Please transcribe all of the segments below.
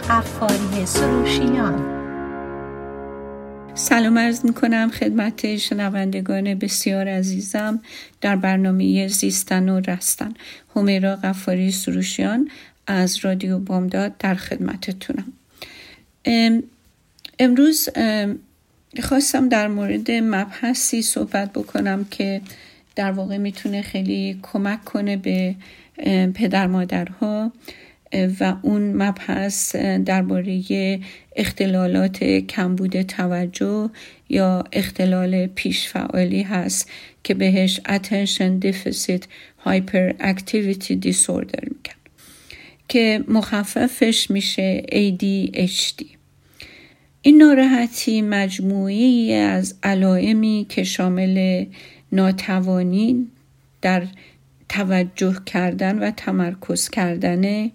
غفاری سروشیان. سلام عرض میکنم خدمت شنوندگان بسیار عزیزم در برنامه زیستن و رستن. همیرا غفاری سروشیان از رادیو بامداد در خدمتتونم. امروز خواستم در مورد مبحثی صحبت بکنم که در واقع میتونه خیلی کمک کنه به پدر مادرها و اون مبحث درباره اختلالات کمبود توجه یا اختلال پیشفعالی هست که بهش Attention Deficit Hyperactivity Disorder میگن که مخففش میشه ADHD. این ناراحتی مجموعی از علائمی که شامل ناتوانی در توجه کردن و تمرکز کردن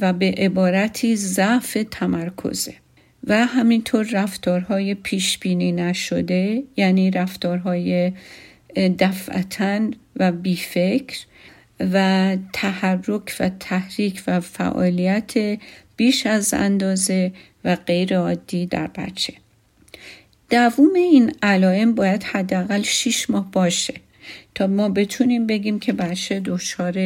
و به عبارتی ضعف تمرکزه و همینطور رفتارهای پیشبینی نشده، یعنی رفتارهای دفعتاً و بی فکر و تحرک و تحریک و فعالیت بیش از اندازه و غیر عادی در بچه. دوام این علائم باید حداقل 6 ماه باشه تا ما بتونیم بگیم که بچه دچار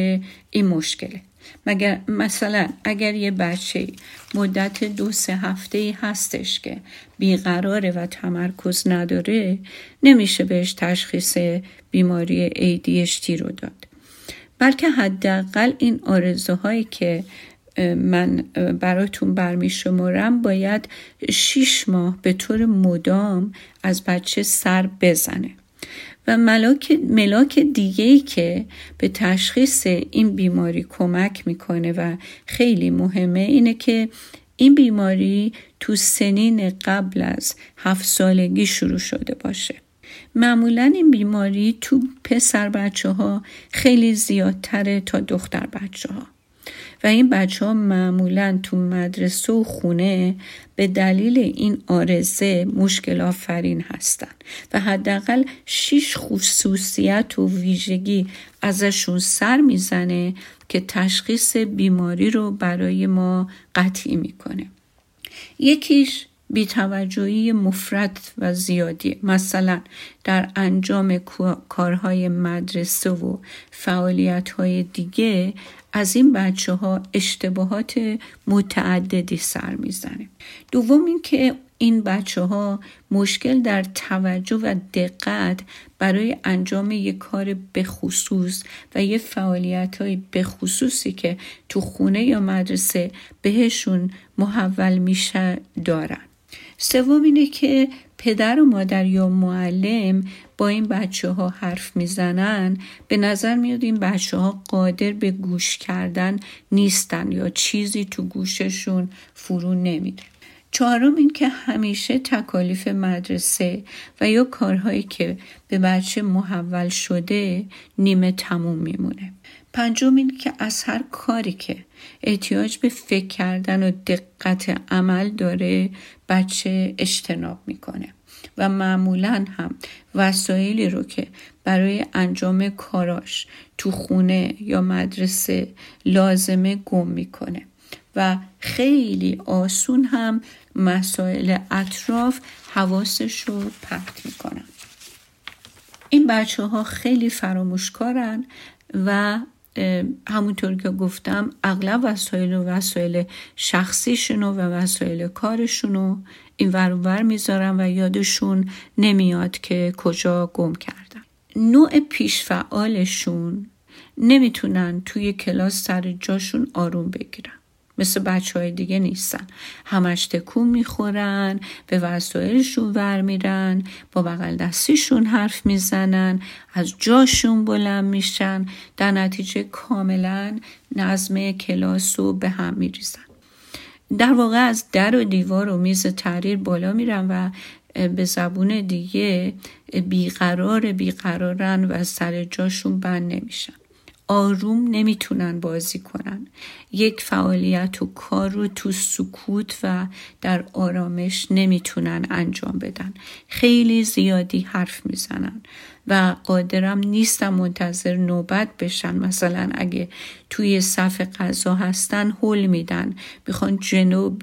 این مشکله. مگر مثلا اگر یه بچه مدت 2-3 هفته‌ای هستش که بیقراره و تمرکز نداره، نمیشه بهش تشخیص بیماری ADHD رو داد، بلکه حداقل این آرزوهایی که من براتون برمی شمارم باید 6 ماه به طور مدام از بچه سر بزنه. و ملاک دیگه‌ای که به تشخیص این بیماری کمک میکنه و خیلی مهمه اینه که این بیماری تو سنین قبل از 7 سالگی شروع شده باشه. معمولاً این بیماری تو پسر بچه ها خیلی زیادتره تا دختر بچه ها و این بچه ها معمولاً تو مدرسه و خونه به دلیل این آرزه مشکل آفرین هستن و حداقل 6 خصوصیت و ویژگی ازشون سر میزنه که تشخیص بیماری رو برای ما قطعی میکنه. یکیش بی‌توجهی مفرط و زیادی، مثلا در انجام کارهای مدرسه و فعالیت‌های دیگه از این بچه‌ها اشتباهات متعددی سر می‌زنه. دوم اینکه این بچه‌ها مشکل در توجه و دقت برای انجام یک کار بخصوص و یک فعالیت‌های بخصوصی که تو خونه یا مدرسه بهشون محول میشه دارن. سوم اینه که پدر و مادر یا معلم با این بچه‌ها حرف میزنن، به نظر میاد این بچه‌ها قادر به گوش کردن نیستن یا چیزی تو گوششون فرو نمیره. چهارم این که همیشه تکالیف مدرسه و یا کارهایی که به بچه محول شده نیمه تموم میمونه. پنجم این که از هر کاری که احتیاج به فکر کردن و دقت عمل داره بچه اجتناب میکنه و معمولاً هم وسایلی رو که برای انجام کاراش تو خونه یا مدرسه لازمه گم میکنه و خیلی آسون هم مسائل اطراف حواسش رو پرت میکنن. این بچه ها خیلی فراموشکارن و همونطور که گفتم اغلب وسایل شخصیشونو و وسایل کارشونو این ور و ور میذارن و یادشون نمیاد که کجا گم کردن. نوع پیشفعالشون نمیتونن توی کلاس سر جاشون آروم بگیرن، مثل بچه‌های دیگه نیستن، همش تکون میخورن، به وسایلشون ور میرن، با بغل دستیشون حرف میزنن، از جاشون بلند میشن، در نتیجه کاملا نظم کلاس رو به هم میریزن. در واقع از در و دیوار و میز تحریر بالا میرن و به زبون دیگه بیقرارن و سر جاشون بند نمیشن. آروم نمیتونن بازی کنن. یک فعالیت و کار رو تو سکوت و در آرامش نمیتونن انجام بدن. خیلی زیادی حرف میزنن و قادرم نیستن منتظر نوبت بشن. مثلا اگه توی صف غذا هستن هول میدن، میخوان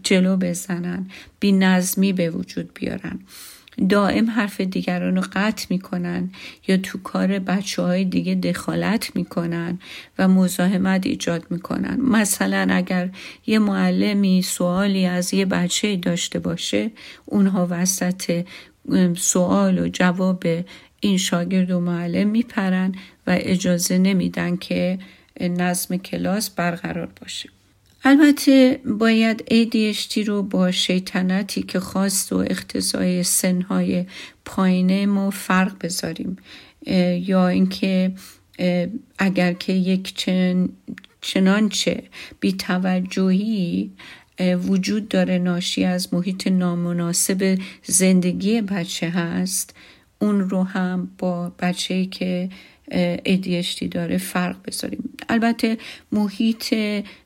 جلو بزنن، بی نظمی به وجود بیارن، دائم حرف دیگران رو قطع میکنن یا تو کار بچه های دیگه دخالت میکنن و مزاحمت ایجاد میکنن. مثلا اگر یه معلمی سوالی از یه بچه داشته باشه، اونها وسط سوال و جواب این شاگرد و معلم میپرن و اجازه نمیدن که نظم کلاس برقرار باشه. البته باید ADHD رو با شیطنتی که خاص و اقتضای سنهای پایینه ما فرق بذاریم، یا اینکه اگر که یک چنانچه بی‌توجهی وجود داره ناشی از محیط نامناسب زندگی بچه هست، اون رو هم با بچه‌ای که ADHD داره فرق بذاریم. البته محیط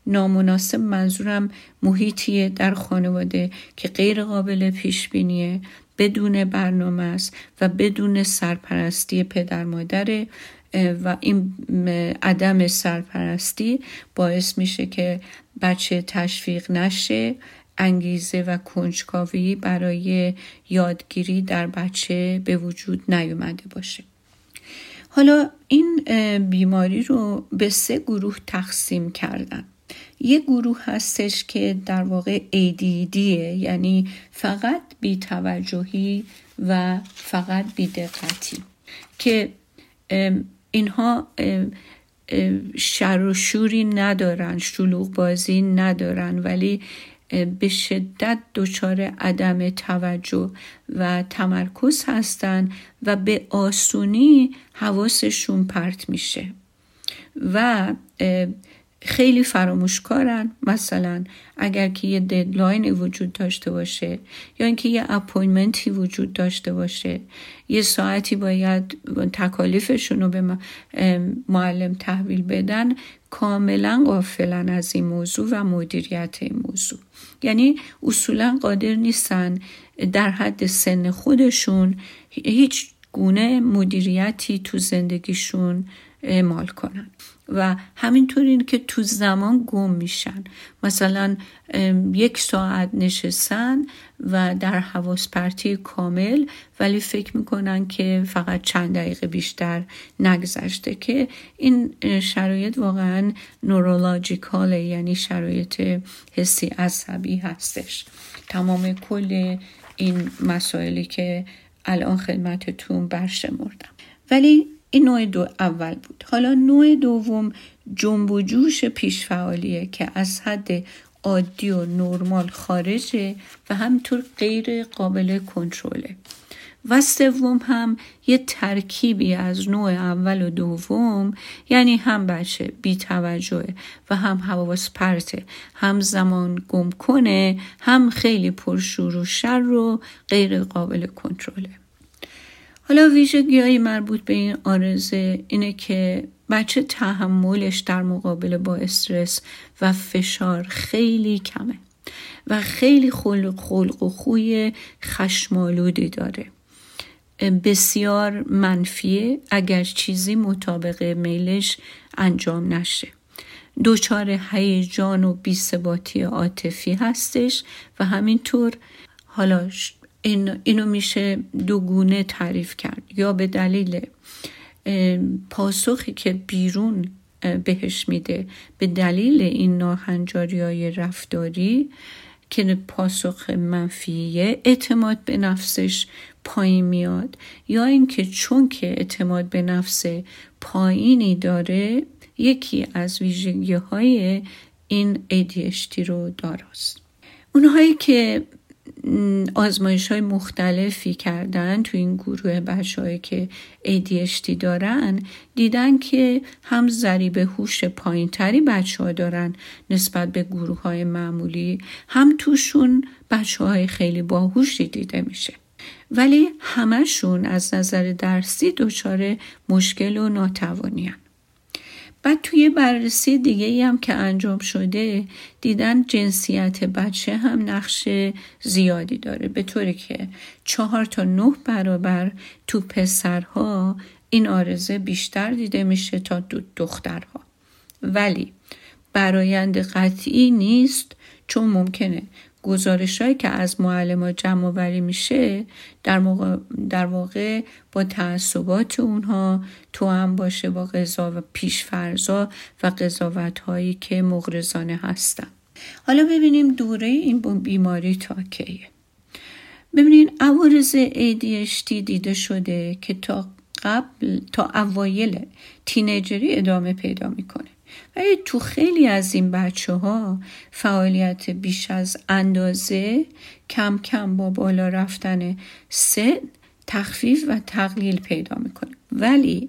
نامناسب منظورم محیطیه در خانواده که غیر قابل پیش بینیه، بدون برنامه است و بدون سرپرستی پدر مادره، و این عدم سرپرستی باعث میشه که بچه تشویق نشه، انگیزه و کنجکاوی برای یادگیری در بچه به وجود نیومده باشه. حالا این بیماری رو به 3 گروه تقسیم کردن. یه گروه هستش که در واقع ADD، یعنی فقط بی‌توجهی و فقط بی‌دقتی، که اینها شر و شوری ندارن، شلوغ بازی ندارن، ولی به شدت دچار عدم توجه و تمرکز هستن و به آسونی حواسشون پرت میشه و خیلی فراموشکارن. مثلا اگر که یه ددلاینی وجود داشته باشه یا اینکه یه اپوینمنتی وجود داشته باشه، یه ساعتی باید تکالیفشون رو به معلم تحویل بدن، کاملا غافلن از این موضوع و مدیریت این موضوع. یعنی اصولا قادر نیستن در حد سن خودشون هیچ گونه مدیریتی تو زندگیشون اعمال کنن و همینطور این که تو زمان گم میشن. مثلا 1 ساعت نشستن و در حواس پرتی کامل، ولی فکر میکنن که فقط چند دقیقه بیشتر نگذشته، که این شرایط واقعا نورولوژیکاله، یعنی شرایط حسی عصبی هستش. تمام کل این مسائلی که الان خدمتتون برشمردم، ولی این نوع اول بود. حالا نوع دوم جنب و جوش پیش فعالیه که از حد عادی و نرمال خارجه و همطور غیر قابل کنترله. و سوم هم یه ترکیبی از نوع اول و دوم، یعنی هم بچه بی‌توجهه و هم حواس پرته، هم زمان گم کنه، هم خیلی پرشور و شر و غیر قابل کنترله. حالا ویژگی‌های مربوط به این عارضه اینه که بچه تحملش در مقابله با استرس و فشار خیلی کمه و خیلی خلق و خوی خشم‌آلودی داره. بسیار منفیه اگر چیزی مطابق میلش انجام نشه. دچار هیجان و بی‌ثباتی عاطفی هستش و همینطور حالا اینو میشه 2 گونه تعریف کرد، یا به دلیل پاسخی که بیرون بهش میده به دلیل این ناهنجاری‌های رفتاری که پاسخ منفیه، اعتماد به نفسش پایین میاد، یا اینکه چون که اعتماد به نفس پایینی داره یکی از ویژگی‌های این ADHD رو داراست. اونهایی که آزمایش‌های مختلفی کردن تو این گروه بچه‌هایی که ADHD دارن، دیدن که هم ضریب هوش پایین‌تری بچه‌ها دارن نسبت به گروه‌های معمولی، هم توشون بچه‌های خیلی باهوشی دیده میشه، ولی همشون از نظر درسی دچار مشکل و ناتوانی‌اند. بعد توی بررسی دیگه‌ای هم که انجام شده دیدن جنسیت بچه هم نقش زیادی داره، به طوری که 4 تا 9 برابر تو پسرها این آرزه بیشتر دیده میشه تا تو دخترها. ولی برآیند قطعی نیست، چون ممکنه گزارش‌هایی که از معلم‌ها جمع‌آوری میشه در واقع با تعصبات اونها توأم باشه با قضاوت پیش‌فرض‌ها و قضاوت‌هایی که مغرضانه هستن. حالا ببینیم دوره این بیماری تا کیه. ببینین عوارض ADHD دیده شده که تا اوایل تینیجری ادامه پیدا میکنه. ولی تو خیلی از این بچه‌ها فعالیت بیش از اندازه کم کم با بالا رفتن سن تخفیف و تقلیل پیدا میکنه. ولی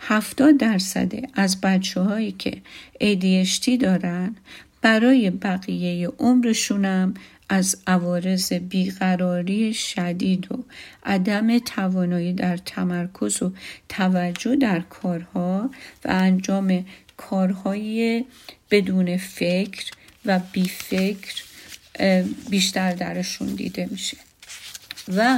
70% از بچه‌هایی که ADHD دارن برای بقیه عمرشونم از عوارض بیقراری شدید و عدم توانایی در تمرکز و توجه در کارها و انجام کارهای بدون فکر و بی فکر بیشتر درشون دیده میشه و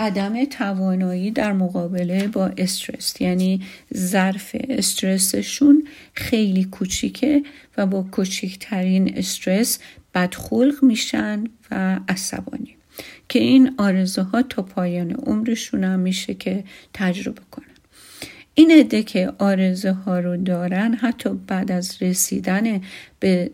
عدم توانایی در مقابله با استرس، یعنی ظرف استرسشون خیلی کوچیکه و با کوچکترین استرس بدخلق میشن و عصبانی، که این آرزه ها تا پایان عمرشون هم میشه که تجربه کنن. این عده که آرزه ها رو دارن حتی بعد از رسیدن به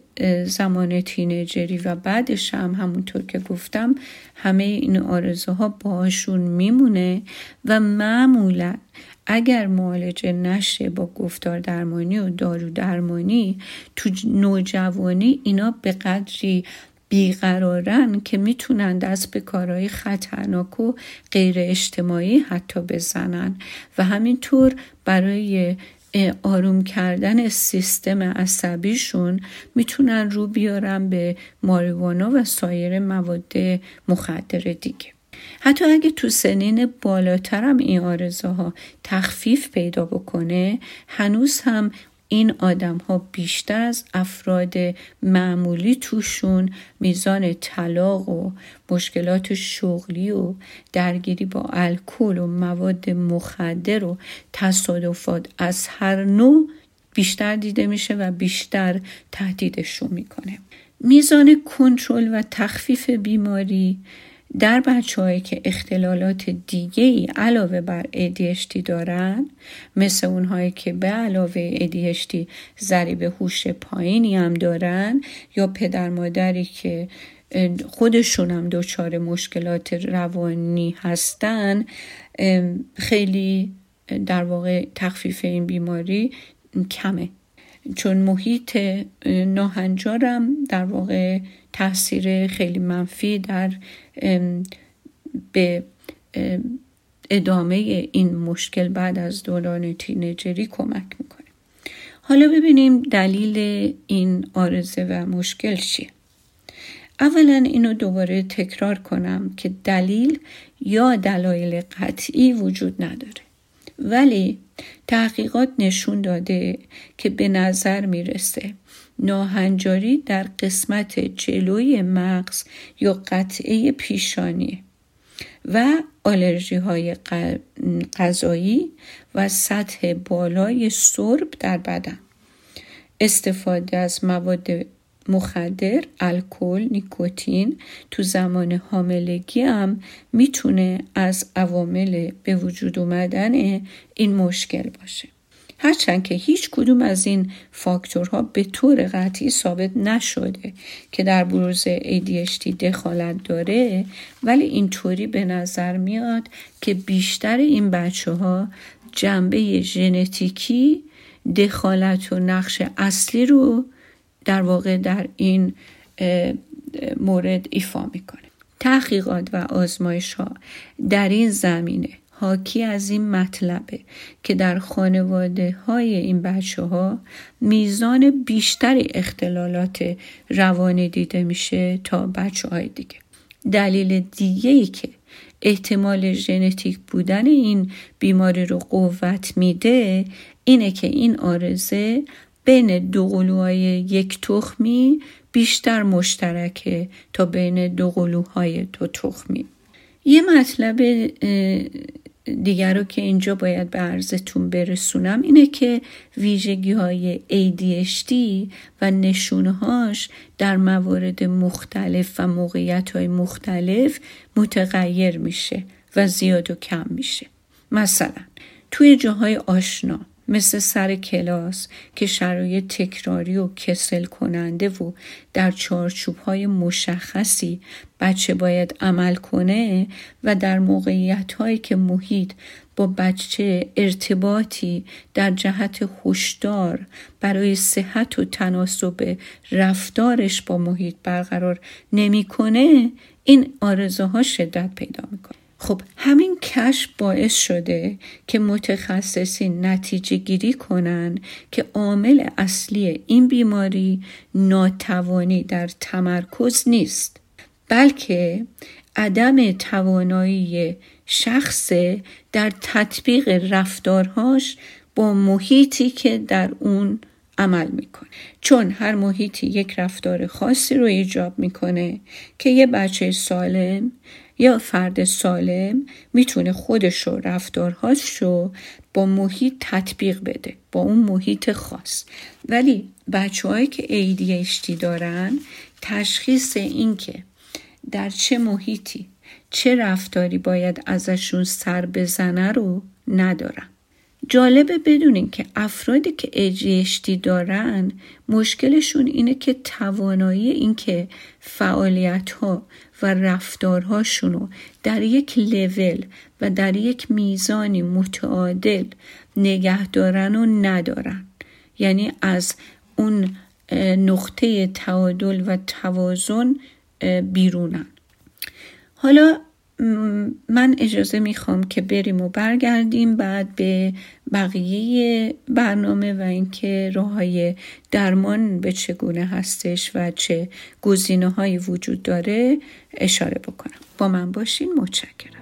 زمان تینیجری و بعدش هم همونطور که گفتم همه این آرزه ها باهاشون میمونه و معمولا اگر معالجه نشه با گفتار درمانی و دارو درمانی تو نوجوانی اینا به قدری بیقرارن که میتونن دست به کارهای خطرناک و غیر اجتماعی حتی بزنن و همینطور برای آروم کردن سیستم عصبیشون میتونن رو بیارن به ماریوانا و سایر مواد مخدر دیگه. حتی اگه تو سنین بالاتر هم این آرزه ها تخفیف پیدا بکنه، هنوز هم این آدم ها بیشتر از افراد معمولی توشون میزان طلاق و مشکلات شغلی و درگیری با الکل و مواد مخدر و تصادفات از هر نوع بیشتر دیده میشه و بیشتر تهدیدشون میکنه. میزان کنترل و تخفیف بیماری در بچه‌هایی که اختلالات دیگه‌ای علاوه بر ADHD دارن، مثل اونهایی که به علاوه ADHD ضریب هوش پایینی هم دارن یا پدر مادری که خودشون هم دچار مشکلات روانی هستن، خیلی در واقع تخفیف این بیماری کمه، چون محیط ناهنجارم در واقع تاثیر خیلی منفی در به ادامه این مشکل بعد از دوران تینیجری کمک میکنه. حالا ببینیم دلیل این آرزه و مشکل چیه. اولا اینو دوباره تکرار کنم که دلیل یا دلایل قطعی وجود نداره، ولی تحقیقات نشون داده که به نظر میرسه ناهنجاری در قسمت جلوی مغز یا قطعه پیشانی و آلرژی های غذایی و سطح بالای سرب در بدن، استفاده از مواد مخدر، الکل، نیکوتین تو زمان حاملگی هم میتونه از عوامل به وجود اومدن این مشکل باشه. هرچند که هیچ کدوم از این فاکتورها به طور قطعی ثابت نشده که در بروز ADHD دخالت داره، ولی اینطوری به نظر میاد که بیشتر این بچه‌ها جنبه ژنتیکی دخالت و نقش اصلی رو در واقع در این مورد ایفا میکنه. تحقیقات و آزمایش‌ها در این زمینه حاکی از این مطلبه که در خانواده های این بچه ها میزان بیشتری اختلالات روانی دیده میشه تا بچه های دیگه. دلیل دیگه‌ای که احتمال ژنتیک بودن این بیماری رو قوت میده اینه که این آرزه بین دو قلوهای یک تخمی بیشتر مشترکه تا بین دو قلوهای دو تخمی. یه مطلب دیگر رو که اینجا باید به عرضتون برسونم اینه که ویژگی‌های ADHD و نشونهاش در موارد مختلف و موقعیت‌های مختلف متغیر میشه و زیاد و کم میشه. مثلا توی جاهای آشنا مثل سر کلاس که شرایط تکراری و کسل کننده و در چارچوب‌های مشخصی بچه باید عمل کنه و در موقعیت‌هایی که محیط با بچه ارتباطی در جهت هوشدار برای صحت و تناسب رفتارش با محیط برقرار نمی‌کنه، این آرزوها شدت پیدا می‌کنه. خب همین کشف باعث شده که متخصصین نتیجه گیری کنن که عامل اصلی این بیماری ناتوانی در تمرکز نیست، بلکه عدم توانایی شخص در تطبیق رفتارهاش با محیطی که در اون عمل میکنه. چون هر محیطی یک رفتار خاصی رو ایجاب میکنه که یه بچه سالم یا فرد سالم میتونه خودش رو رفتارهاش رو با محیط تطبیق بده، با اون محیط خاص. ولی بچه‌هایی که ADHD دارن تشخیص این که در چه محیطی چه رفتاری باید ازشون سر بزنه رو ندارن. جالبه بدونین که افرادی که ADHD دارن مشکلشون اینه که توانایی این که فعالیت‌ها و رفتارهاشونو در یک لول و در یک میزانی متعادل نگه دارن و ندارن. یعنی از اون نقطه تعادل و توازن بیرونن. حالا من اجازه میخوام که بریم و برگردیم بعد به بقیه برنامه و اینکه راه‌های درمان به چگونه هستش و چه گزینه‌هایی وجود داره اشاره بکنم. با من باشین. متشکرم.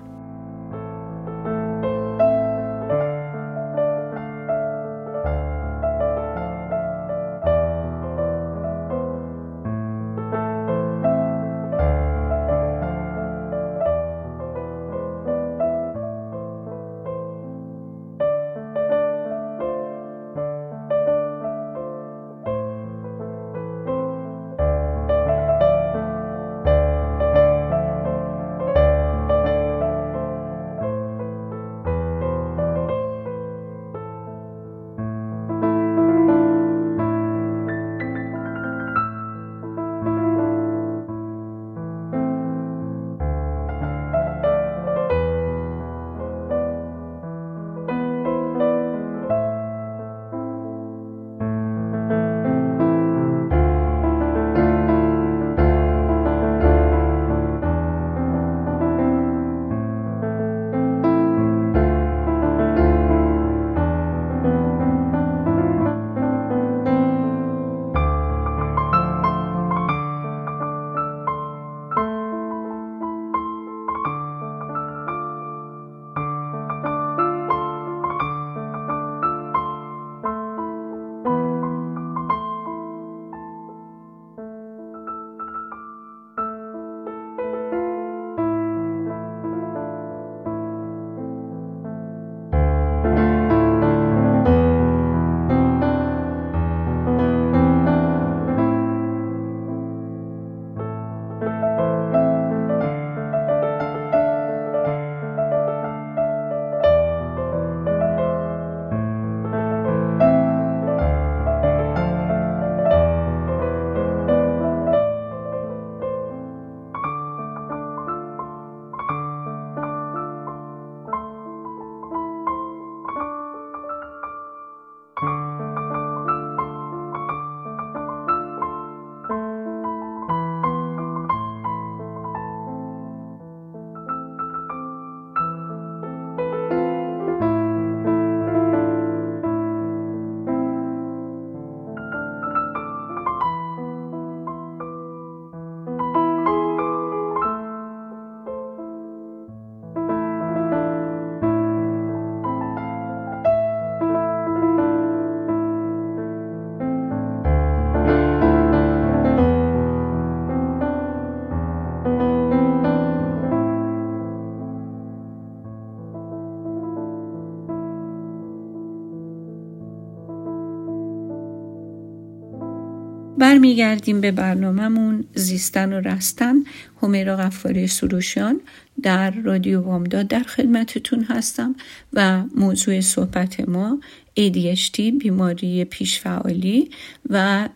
برمیگردیم به برنامه‌مون زیستن و رستن. همیرا غفاری سروشیان در رادیو بامداد در خدمتتون هستم و موضوع صحبت ما ADHD، بیماری پیشفعالی، و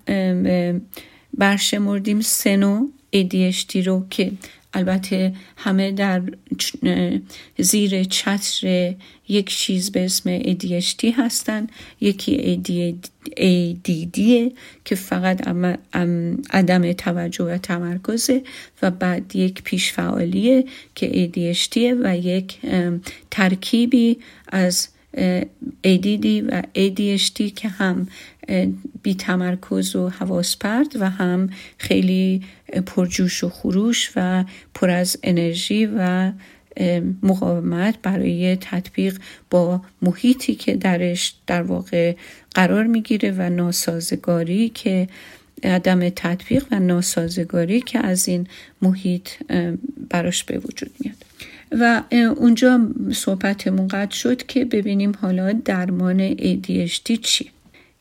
برشمردیم سه نوع ADHD رو که البته همه در زیر چتر یک چیز به اسم ADHD هستن. یکی ADD که فقط عدم توجه و تمرکزه، و بعد یک پیشفعالیه که ADHD و یک ترکیبی از ADD و ADHD که هم بی تمرکز و حواس پرت و هم خیلی پرجوش و خروش و پر از انرژی و مقاومت برای تطبیق با محیطی که درش در واقع قرار میگیره و ناسازگاری که عدم تطبیق و ناسازگاری که از این محیط براش به وجود میاد. و اونجا صحبتمون قطع شد که ببینیم حالا درمان ADHD چیه.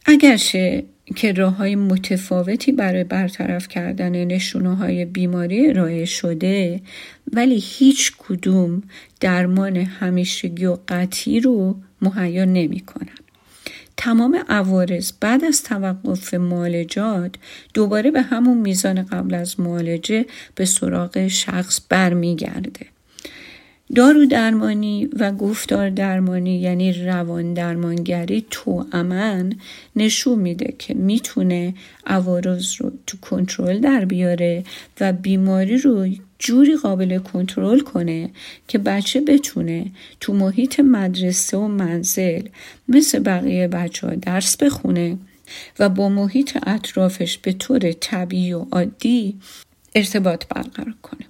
اگرچه که راه‌های متفاوتی برای برطرف کردن نشونه‌های بیماری ارائه شده، ولی هیچ کدوم درمان همیشگی و قطعی رو مهیا نمی‌کنن. تمام عوارض بعد از توقف معالجات دوباره به همون میزان قبل از معالجه به سراغ شخص برمیگرده. دارو درمانی و گفتار درمانی یعنی روان درمانگری توأماً نشون میده که میتونه عوارض رو تو کنترل در بیاره و بیماری رو جوری قابل کنترل کنه که بچه بتونه تو محیط مدرسه و منزل مثل بقیه بچه‌ها درس بخونه و با محیط اطرافش به طور طبیعی و عادی ارتباط برقرار کنه.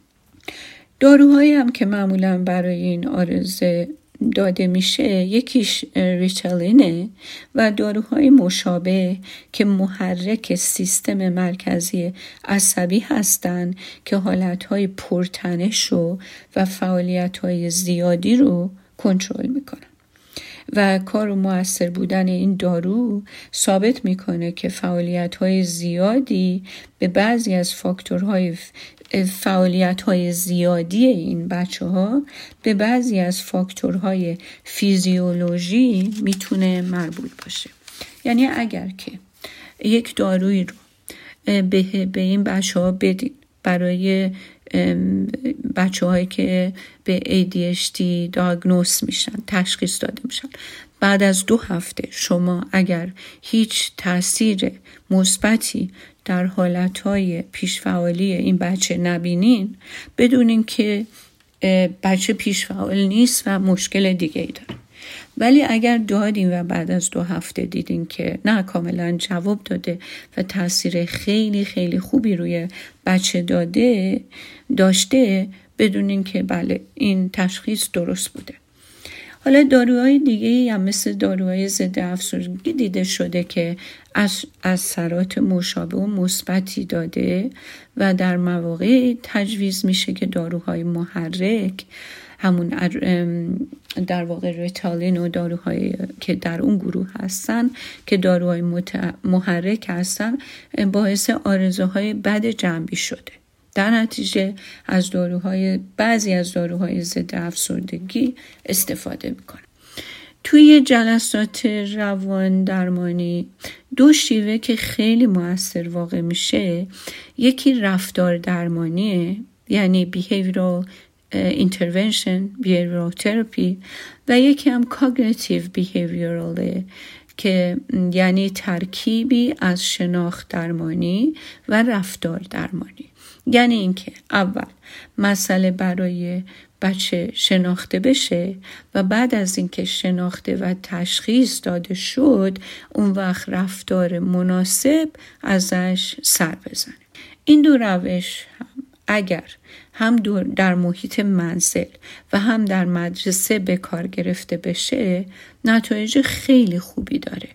داروهایی هم که معمولا برای این عارضه داده میشه یکیش ریتالینه و داروهای مشابه که محرک سیستم مرکزی عصبی هستن که حالتهای پرتنش و فعالیتهای زیادی رو کنترل میکنن. و کار و مؤثر بودن این دارو ثابت میکنه که فعالیتهای زیادی به بعضی از فاکتورهای فعالیت‌های زیادی این بچه‌ها به بعضی از فاکتورهای فیزیولوژی میتونه مربوط باشه. یعنی اگر که یک دارویی رو به این بچه‌ها بدین، برای بچه‌هایی که به ADHD دیاگنوز میشن، تشخیص داده میشن، بعد از 2 هفته شما اگر هیچ تاثیر مثبتی در حالتهای پیشفعالی این بچه نبینین، بدونین که بچه پیشفعال نیست و مشکل دیگه ای داره. ولی اگر دادین و بعد از 2 هفته دیدین که نه، کاملا جواب داده و تاثیر خیلی خیلی خوبی روی بچه داشته، بدونین که بله، این تشخیص درست بوده. حالا داروهای دیگه‌ای هم مثل داروهای ضد افسردگی دیده شده که اثرات مشابه و مثبتی داده و در مواقع تجویز میشه که داروهای محرک، همون در واقع ریتالین و داروهایی که در اون گروه هستن که داروهای محرک هستن، باعث عارضه‌های بد جنبی شده. در نتیجه از بعضی از داروهای ضد افسردگی استفاده میکنه. توی جلسات روان درمانی 2 شیوه که خیلی مؤثر واقع میشه، یکی رفتار درمانیه یعنی behavioral intervention behavioral therapy و یکی هم cognitive behavioral که یعنی ترکیبی از شناخت درمانی و رفتار درمانی. یعنی اینکه اول مسئله برای بچه شناخته بشه و بعد از اینکه شناخته و تشخیص داده شد، اون وقت رفتار مناسب ازش سر بزنه. این 2 روش هم اگر هم در محیط منزل و هم در مدرسه به کار گرفته بشه، نتایج خیلی خوبی داره.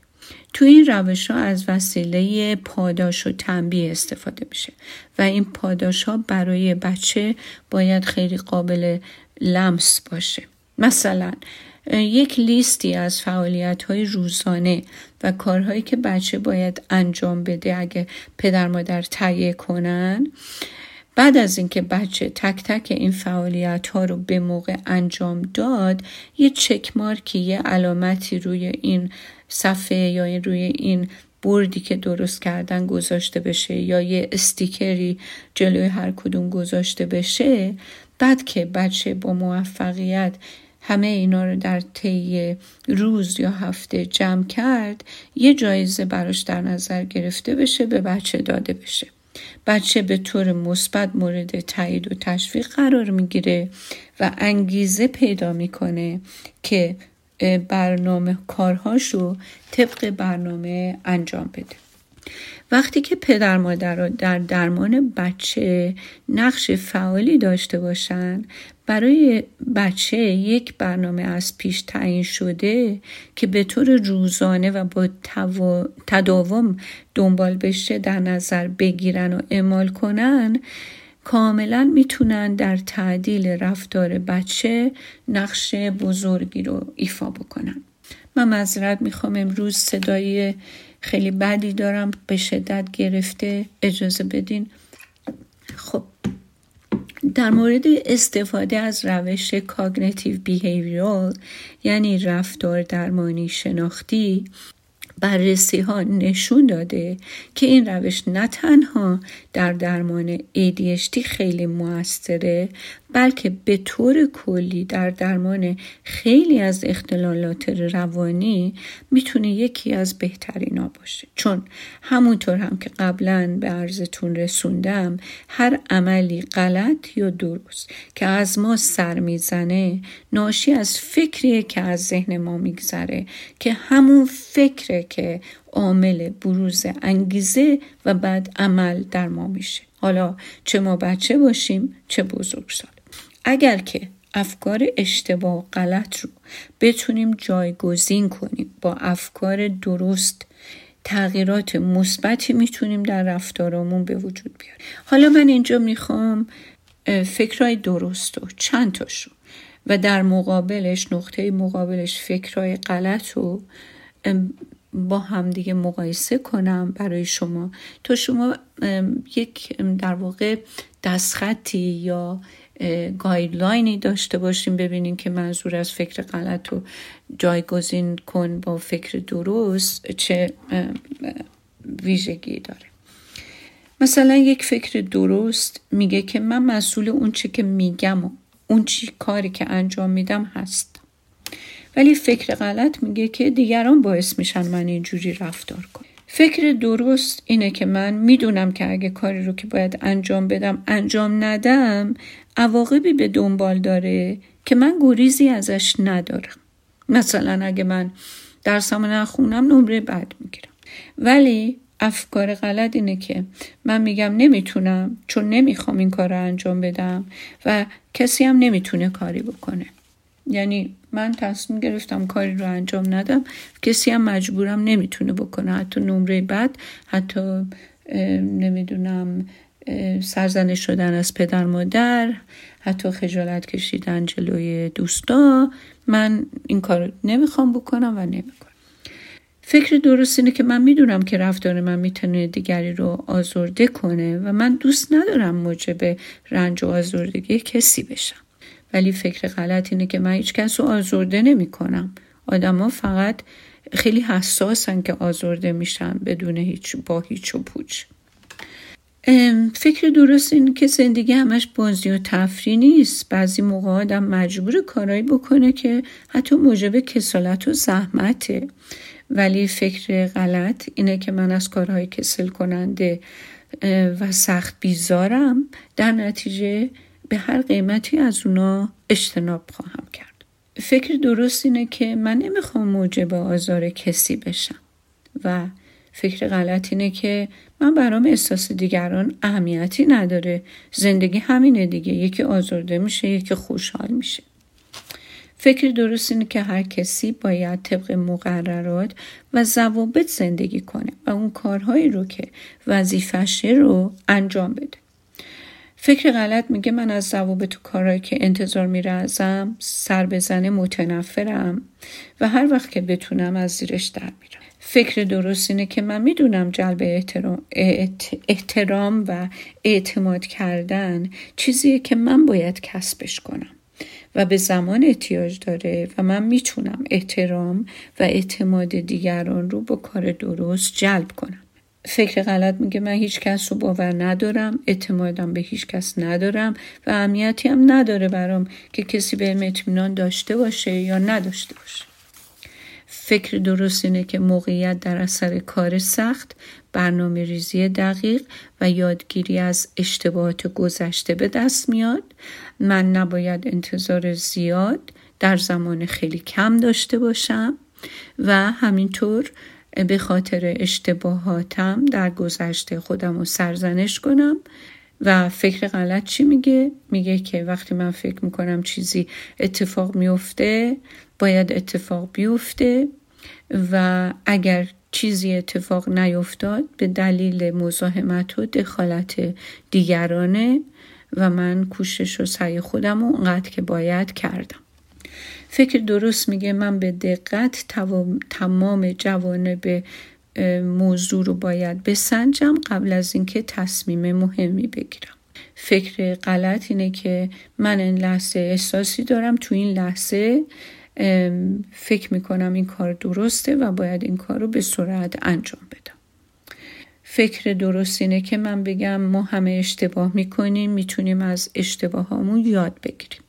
تو این روش ها از وسیله پاداش و تنبیه استفاده میشه و این پاداش ها برای بچه باید خیلی قابل لمس باشه. مثلا یک لیستی از فعالیت‌های روزانه و کارهایی که بچه باید انجام بده اگه پدر مادر تهیه کنن. بعد از اینکه بچه تک تک این فعالیت‌ها رو به موقع انجام داد، یه چکمارکی، یه علامتی روی این صفحه یا روی این بردی که درست کردن گذاشته بشه یا یه استیکری جلوی هر کدوم گذاشته بشه. بعد که بچه با موفقیت همه اینا رو در طی روز یا هفته جمع کرد، یه جایزه براش در نظر گرفته بشه، به بچه داده بشه. بچه به طور مثبت مورد تایید و تشویق قرار میگیره و انگیزه پیدا میکنه که برنامه کارهاشو طبق برنامه انجام بده. وقتی که پدر مادرها در درمان بچه نقش فعالی داشته باشن، برای بچه یک برنامه از پیش تعیین شده که به طور روزانه و با تداوم دنبال بشه در نظر بگیرن و اعمال کنن، کاملا میتونن در تعدیل رفتار بچه نقش بزرگی رو ایفا بکنن. من معذرت میخوام، امروز صدای خیلی بدی دارم، به شدت گرفته، اجازه بدین. خب در مورد استفاده از روش کاگنیتیو بیهیویرال، یعنی رفتار درمانی شناختی، بررسی ها نشون داده که این روش نه تنها در درمان ADHD خیلی موثره، بلکه به طور کلی در درمان خیلی از اختلالات روانی میتونه یکی از بهترین ها باشه. چون همونطور هم که قبلا به عرضتون رسوندم، هر عملی غلط یا درست که از ما سر میزنه ناشی از فکریه که از ذهن ما میگذره، که همون فکره که عامل بروز انگیزه و بعد عمل در ما میشه. حالا چه ما بچه باشیم چه بزرگسال. اگر که افکار اشتباه و غلط رو بتونیم جایگزین کنیم با افکار درست، تغییرات مثبتی میتونیم در رفتارمون به وجود بیاریم. حالا من اینجا میخوام فکرای درست و چند تاشو و در مقابلش، نقطه مقابلش، فکرای غلط رو با هم دیگه مقایسه کنم برای شما، تا شما یک در واقع دستخطی یا گایدلاینی داشته باشیم، ببینیم که منظور از فکر غلط رو جایگزین کن با فکر درست چه ویژگی داره. مثلا یک فکر درست میگه که من مسئول اون چی که میگم و اون چی کاری که انجام میدم هستم. ولی فکر غلط میگه که دیگران باعث میشن من اینجوری رفتار کنم. فکر درست اینه که من میدونم که اگه کاری رو که باید انجام بدم انجام ندم، عواقبی به دنبال داره که من گریزی ازش ندارم. مثلا اگه من درسم نخونم نمره بد میگیرم. ولی افکار غلط اینه که من میگم نمیتونم چون نمیخوام این کار رو انجام بدم و کسی هم نمیتونه کاری بکنه. یعنی من تصمیم گرفتم کاری رو انجام ندم، کسی هم مجبورم نمیتونه بکنه، حتی نمره بد، حتی نمیدونم سرزنش شدن از پدر مادر، حتی خجالت کشیدن جلوی دوستا. من این کار رو نمیخوام بکنم و نمیکنم. فکر درست اینه که من میدونم که رفتار من میتونه دیگری رو آزرده کنه و من دوست ندارم موجب رنج و آزردگی کسی بشم. ولی فکر غلط اینه که من هیچ کس رو آزرده نمی کنم. آدم ها فقط خیلی حساسن که آزرده میشن بدون هیچ، با هیچ و پوچ. فکر درست اینه که زندگی همش بازی و تفریح نیست. بعضی موقع آدم مجبور کارایی بکنه که حتی موجب کسالت و زحمته. ولی فکر غلط اینه که من از کارهای کسل کننده و سخت بیزارم، در نتیجه به هر قیمتی از اونا اجتناب خواهم کرد. فکر درست اینه که من نمیخوام موجب آزار کسی بشم. و فکر غلط اینه که من برام احساس دیگران اهمیتی نداره، زندگی همینه دیگه، یکی آزرده میشه یکی خوشحال میشه. فکر درست اینه که هر کسی باید طبق مقررات و ضوابط زندگی کنه و اون کارهایی رو که وظیفشه رو انجام بده. فکر غلط میگه من از ضوابط تو کارایی که انتظار میرزم سر بزنه متنفرم و هر وقت که بتونم از زیرش در میرم. فکر درست اینه که من میدونم جلب احترام و اعتماد کردن چیزیه که من باید کسبش کنم و به زمان احتیاج داره و من میتونم احترام و اعتماد دیگران رو با کار درست جلب کنم. فکر غلط میگه من هیچ کس رو باور ندارم، اعتمادم به هیچ کس ندارم و اهمیتی هم نداره برام که کسی بهم اطمینان داشته باشه یا نداشته باشه. فکر درست اینه که موقعیت در اثر کار سخت، برنامه ریزی دقیق و یادگیری از اشتباهات گذشته به دست میاد. من نباید انتظار زیاد در زمان خیلی کم داشته باشم و همینطور به خاطر اشتباهاتم در گذشته خودم رو سرزنش کنم. و فکر غلط چی میگه؟ میگه که وقتی من فکر میکنم چیزی اتفاق میفته باید اتفاق بیفته و اگر چیزی اتفاق نیفتاد به دلیل مزاحمت و دخالت دیگرانه و من کوشش و سعی خودم رو اونقدر که باید کردم. فکر درست میگه من به دقت تمام جوانب موضوع رو باید بسنجم قبل از اینکه تصمیم مهمی بگیرم. فکر غلط اینه که من این لحظه احساسی دارم، تو این لحظه فکر میکنم این کار درسته و باید این کار رو به سرعت انجام بدم. فکر درست اینه که من بگم ما همه اشتباه میکنیم، میتونیم از اشتباهامون یاد بگیریم.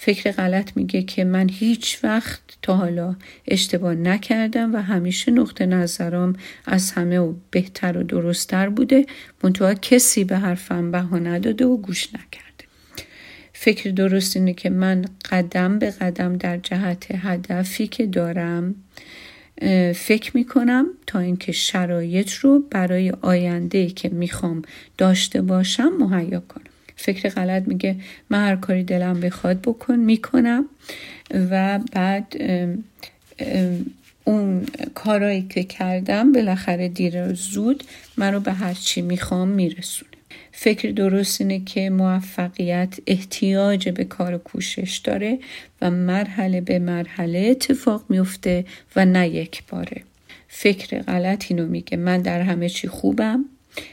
فکر غلط میگه که من هیچ وقت تا حالا اشتباه نکردم و همیشه نقطه نظرم از همه و بهتر و درست‌تر بوده، منتها کسی به حرفم بها نداده و گوش نکرده. فکر درست اینه که من قدم به قدم در جهت هدفی که دارم فکر میکنم تا اینکه شرایط رو برای آینده‌ای که میخوام داشته باشم مهیا کنم. فکر غلط میگه من هر کاری دلم بخواد میکنم و بعد اون کارایی که کردم بالاخره دیر زود من رو به هر چی میخوام میرسونه. فکر درست اینه که موفقیت احتیاج به کار و کوشش داره و مرحله به مرحله اتفاق میفته و نه یک باره. فکر غلط اینو میگه من در همه چی خوبم،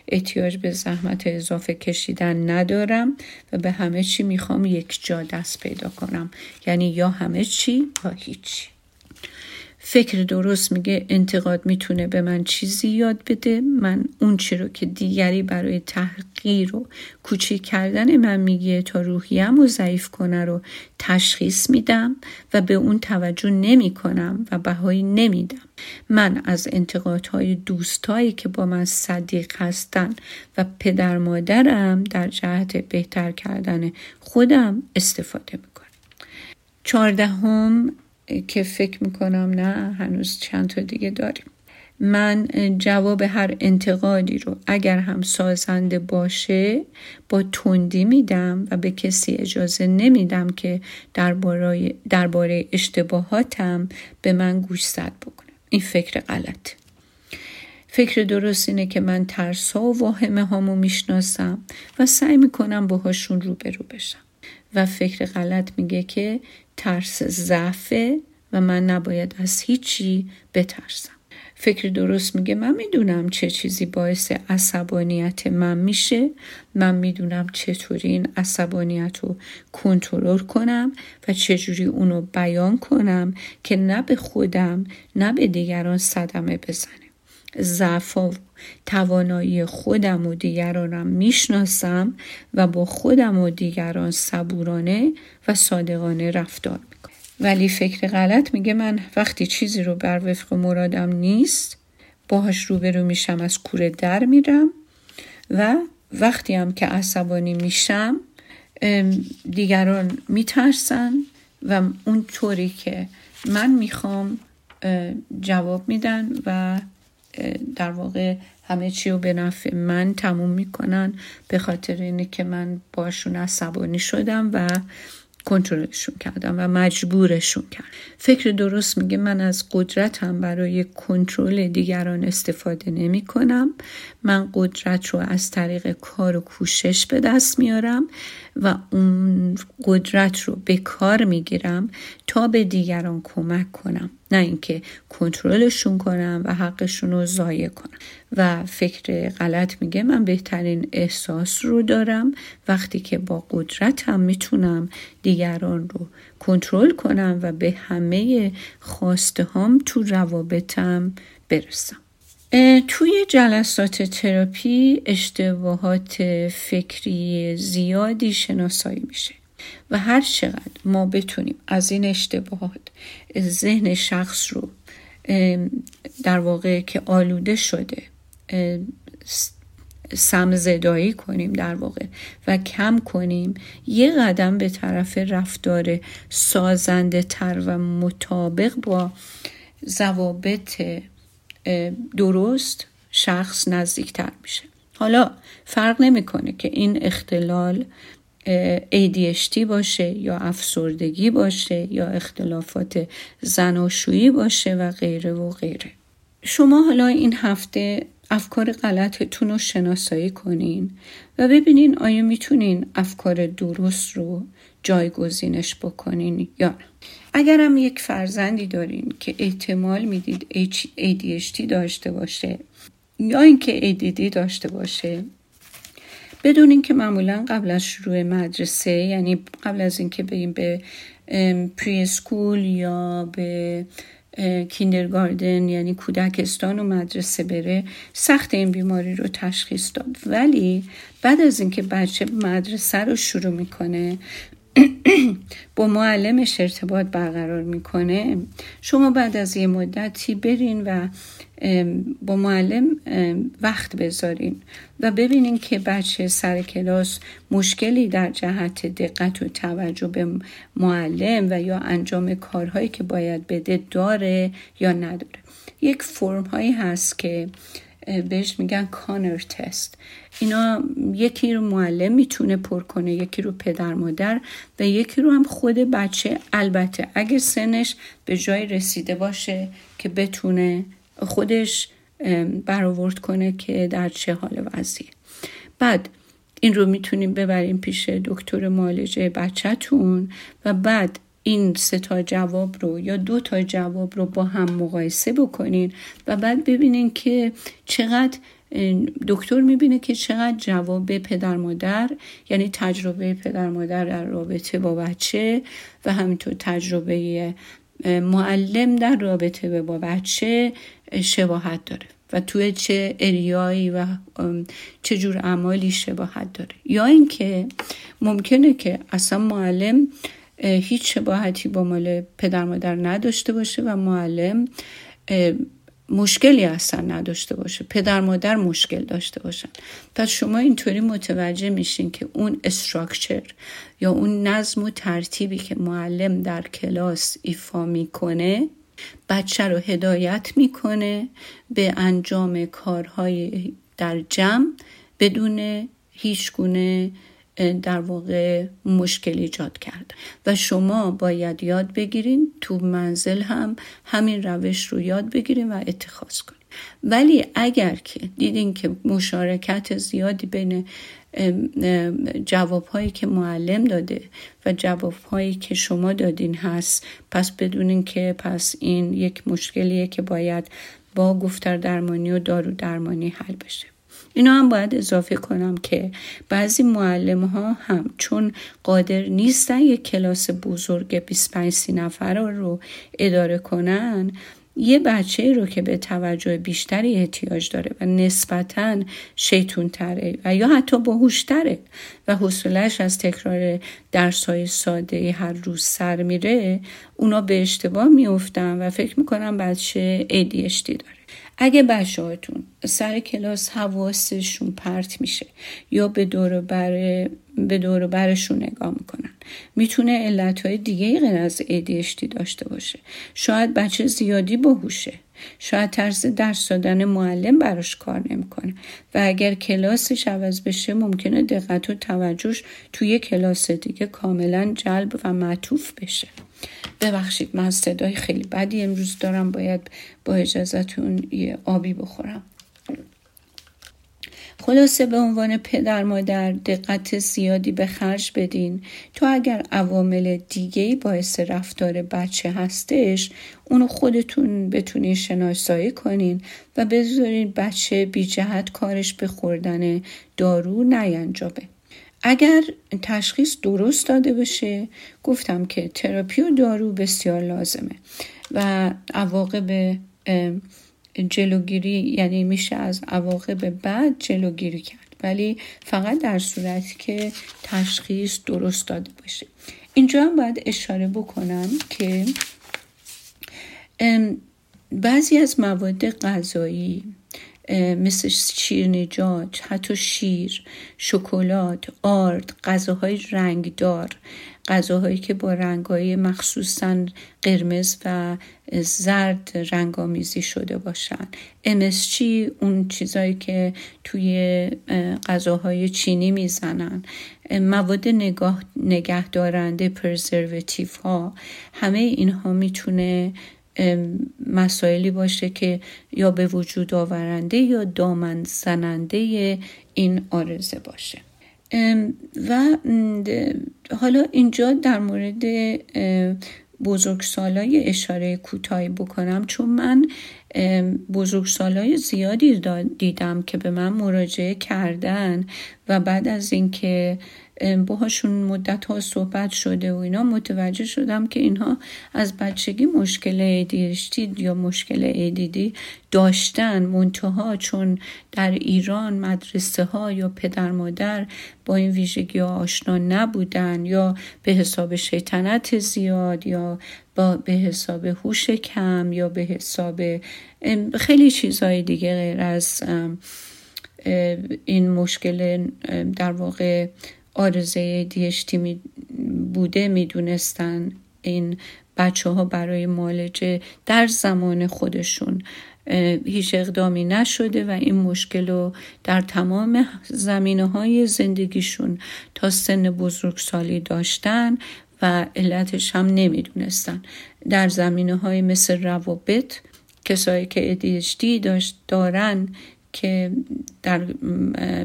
احتیاج به زحمت اضافه کشیدن ندارم و به همه چی میخوام یک جا دست پیدا کنم، یعنی یا همه چی یا هیچی. فکر درست میگه انتقاد میتونه به من چیزی یاد بده، من اون چی رو که دیگری برای تحقیر و کوچیک کردن من میگه تا روحیم رو ضعیف کنه رو تشخیص میدم و به اون توجه نمی کنم و بهایی نمیدم. من از انتقادهای دوستایی که با من صدیق هستن و پدر مادرم در جهت بهتر کردن خودم استفاده میکنم. 14 که فکر میکنم نه هنوز چند تا دیگه داریم. من جواب هر انتقادی رو اگر هم سازنده باشه با تندی میدم و به کسی اجازه نمیدم که درباره اشتباهاتم به من گوشزد بکنه. این فکر غلط. فکر درست اینه که من ترس‌ها و واهمه هامو میشناسم و سعی میکنم باهاشون روبرو بشم. و فکر غلط میگه که ترس ضعفه و من نباید از هیچی بترسم. فکر درست میگه من میدونم چه چیزی باعث عصبانیت من میشه، من میدونم چطوری این عصبانیت رو کنترل کنم و چجوری اونو بیان کنم که نه به خودم نه به دیگران صدمه بزنه. ضعف‌ها و توانایی خودم و دیگرانم میشناسم و با خودم و دیگران صبورانه و صادقانه رفتار میکنم. ولی فکر غلط میگه من وقتی چیزی رو بر وفق مرادم نیست باهاش روبرو میشم، از کوره در میرم و وقتی هم که عصبانی میشم دیگران میترسن و اون طوری که من میخوام جواب میدن و در واقع همه چی رو به نفع من تموم میکنن به خاطر اینه که من باشون عصبانی شدم و کنترلشون کردم و مجبورشون کردم. فکر درست میگه من از قدرتم برای کنترل دیگران استفاده نمی کنم. من قدرت رو از طریق کار و کوشش به دست میارم و اون قدرت رو به کار میگیرم تا به دیگران کمک کنم، نه اینکه کنترلشون کنم و حقشون رو ضایع کنم. و فکر غلط میگه من بهترین احساس رو دارم وقتی که با قدرتم میتونم دیگران رو کنترل کنم و به همه خواسته هام تو روابطم برسم. توی جلسات تراپی اشتباهات فکری زیادی شناسایی میشه و هر چقدر ما بتونیم از این اشتباهات ذهن شخص رو در واقع که آلوده شده سمزدایی کنیم در واقع و کم کنیم، یه قدم به طرف رفتار سازنده تر و مطابق با ضوابط درست شخص نزدیک تر میشه. حالا فرق نمیکنه که این اختلال ADHD باشه یا افسردگی باشه یا اختلافات زناشویی باشه و غیره و غیره. شما حالا این هفته افکار غلطتون رو شناسایی کنین و ببینین آیا میتونین افکار درست رو جایگزینش بکنین یا نه. اگرم یک فرزندی دارین که احتمال میدید ADHD داشته باشه یا اینکه ADD داشته باشه، بدونین که معمولا قبل از شروع مدرسه، یعنی قبل از اینکه بریم به پری اسکول یا به کیندرگاردن یعنی کودکستان و مدرسه بره، سخت این بیماری رو تشخیص داد. ولی بعد از اینکه بچه مدرسه رو شروع میکنه با معلمش ارتباط برقرار میکنه، شما بعد از یه مدتی برین و با معلم وقت بذارین و ببینین که بچه سر کلاس مشکلی در جهت دقت و توجه به معلم و یا انجام کارهایی که باید بده داره یا نداره. یک فرم هایی هست که بهش میگن کانر تست. اینا یکی رو معلم میتونه پر کنه، یکی رو پدر مادر و یکی رو هم خود بچه، البته اگه سنش به جای رسیده باشه که بتونه خودش برآورد کنه که در چه حال وضعیه. بعد این رو میتونیم ببریم پیش دکتر معالجه بچه‌تون و بعد این 3 تا جواب رو یا 2 تا جواب رو با هم مقایسه بکنین و بعد ببینین که چقدر دکتر میبینه که چقدر جواب پدر مادر، یعنی تجربه پدر مادر در رابطه با بچه و همینطور تجربه معلم در رابطه با بچه شباهت داره و توی چه اریایی و چه جور اعمالی شباهت داره، یا اینکه ممکنه که اصلا معلم هیچ شباهتی با مال پدر مادر نداشته باشه و معلم مشکلی اصلا نداشته باشه، پدر مادر مشکل داشته باشن. پس شما اینطوری متوجه میشین که اون استراکچر یا اون نظم و ترتیبی که معلم در کلاس ایفا میکنه بچه رو هدایت میکنه به انجام کارهای در جمع بدون هیچ گونه در واقع مشکل ایجاد کرد. و شما باید یاد بگیرین تو منزل هم همین روش رو یاد بگیرین و اتخاذ کنین. ولی اگر که دیدین که مشارکت زیادی بین جوابهایی که معلم داده و جوابهایی که شما دادین هست، پس بدونین که پس این یک مشکلیه که باید با گفتار درمانی و دارو درمانی حل بشه. اینا هم باید اضافه کنم که بعضی معلم ها هم چون قادر نیستن یک کلاس بزرگ 25-30 نفر رو اداره کنن، یه بچه رو که به توجه بیشتری احتیاج داره و نسبتاً شیطون تره و یا حتی باهوش تره و حوصله‌اش از تکرار درس‌های ساده هر روز سر میره، اونا به اشتباه میفتن و فکر میکنن بچه ADHD داره. اگه بچه‌هاتون سر کلاس حواسشون پرت میشه یا به دور و برشون نگاه میکنن، میتونه علتهای دیگه غیر از ADHD داشته باشه. شاید بچه زیادی باهوشه شاید طرز درس دادن معلم براش کار نمیکنه و اگر کلاسش عوض بشه ممکنه دقت و توجهش توی کلاس دیگه کاملا جلب و معطوف بشه. ببخشید من صدای خیلی بدی امروز دارم، باید با اجازهتون یه آبی بخورم. خلاصه به عنوان پدر مادر دقت زیادی به خرج بدین تا اگر عوامل دیگه‌ای باعث رفتار بچه هستش اونو خودتون بتونین شناسایی کنین و بذارین بچه بی جهت کارش به خوردن دارو نینجابه. اگر تشخیص درست داده بشه، گفتم که تراپی و دارو بسیار لازمه و عواقب جلوگیری، یعنی میشه از عواقب بعد جلوگیری کرد، ولی فقط در صورتی که تشخیص درست داده باشه. اینجا هم باید اشاره بکنم که بعضی از مواد غذایی مثل شیرنجات، حتی شیر، شکلات، آرد، غذاهای رنگدار، غذاهایی که با رنگ‌های مخصوصاً قرمز و زرد رنگ‌آمیزی شده باشن، MSG، اون چیزایی که توی غذاهای چینی میزنن، مواد نگه دارنده، پرزرواتیوها، همه اینها میتونه مسائلی باشه که یا به وجود آورنده یا دامن زننده این آرزه باشه. و حالا اینجا در مورد بزرگسالای اشاره کوتاهی بکنم، چون من بزرگسالای زیادی دیدم که به من مراجعه کردن و بعد از اینکه باهاشون مدت ها صحبت شده و اینا متوجه شدم که اینها از بچگی مشکل ADHD یا مشکل ADD داشتن، منتها چون در ایران مدرسه ها یا پدر مادر با این ویژگی ها آشنا نبودن یا به حساب شیطنت زیاد یا به حساب هوش کم یا به حساب خیلی چیزهای دیگه غیر از این مشکل در واقع آرزه ADHD بوده، میدونستن این بچه ها برای معالجه در زمان خودشون هیچ اقدامی نشده و این مشکل رو در تمام زمینه‌های زندگیشون تا سن بزرگسالی داشتن و علتش هم نمیدونستن. در زمینه‌های مثل روابط، کسایی که ADHD دارن که در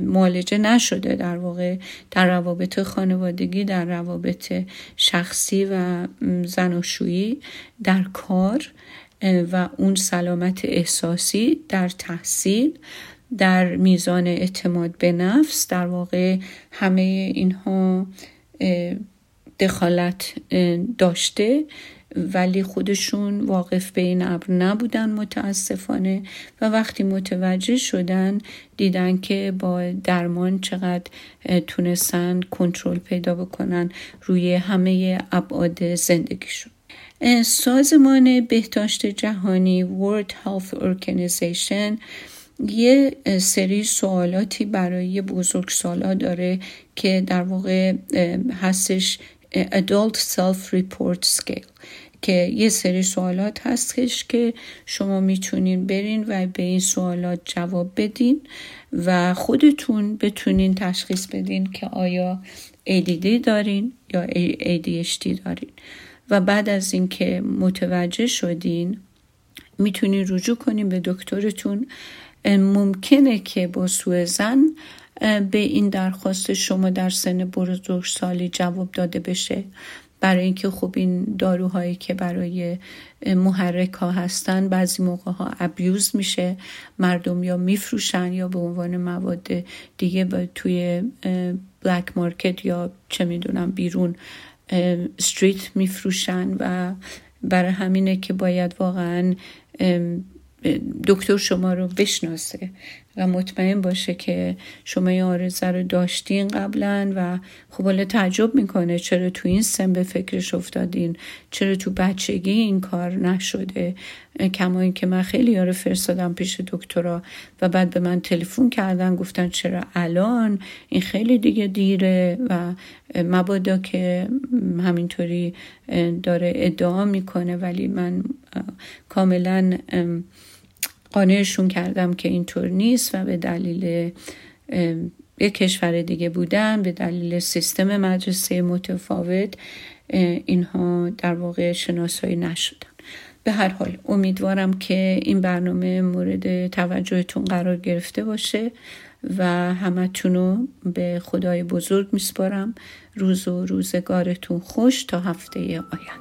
معالجه نشده، در واقع در روابط خانوادگی، در روابط شخصی و زناشویی، در کار و اون سلامت احساسی، در تحصیل، در میزان اعتماد به نفس، در واقع همه اینها دخالت داشته ولی خودشون واقف به این امر نبودن متاسفانه و وقتی متوجه شدن دیدن که با درمان چقدر تونستن کنترل پیدا بکنن روی همه ابعاد زندگیشون. سازمان بهداشت جهانی World Health Organization یه سری سوالاتی برای بزرگسالا داره که در واقع هستش Adult Self-Report Scale که یه سری سوالات هستش که شما میتونین برین و به این سوالات جواب بدین و خودتون بتونین تشخیص بدین که آیا ADD دارین یا ADHD دارین و بعد از اینکه متوجه شدین میتونین رجوع کنین به دکترتون. ممکنه که با سوء ظن به این درخواست شما در سن بزرگسالی جواب داده بشه، برای اینکه خب این داروهایی که برای محرک ها هستن بعضی موقع ها ابیوز میشه، مردم یا میفروشن یا به عنوان مواد دیگه توی بلک مارکت یا چه میدونم بیرون استریت میفروشن و برای همینه که باید واقعا دکتر شما رو بشناسه و مطمئن باشه که شما یه آرزه رو داشتین قبلا و خب حالا تعجب میکنه چرا تو این سن به فکرش افتادین، چرا تو بچگی این کار نشده. کما این که من خیلی یارو فرستادم پیش دکترا و بعد به من تلفن کردن گفتن چرا الان، این خیلی دیگه دیره و مبادا که همینطوری داره ادعا میکنه. ولی من کاملا قانعشون کردم که اینطور نیست و به دلیل یک کشور دیگه بودن، به دلیل سیستم مدرسه متفاوت، اینها در واقع شناسایی نشدن. به هر حال امیدوارم که این برنامه مورد توجهتون قرار گرفته باشه و همتون رو به خدای بزرگ میسپارم. روز و روزگارتون خوش تا هفته آینده.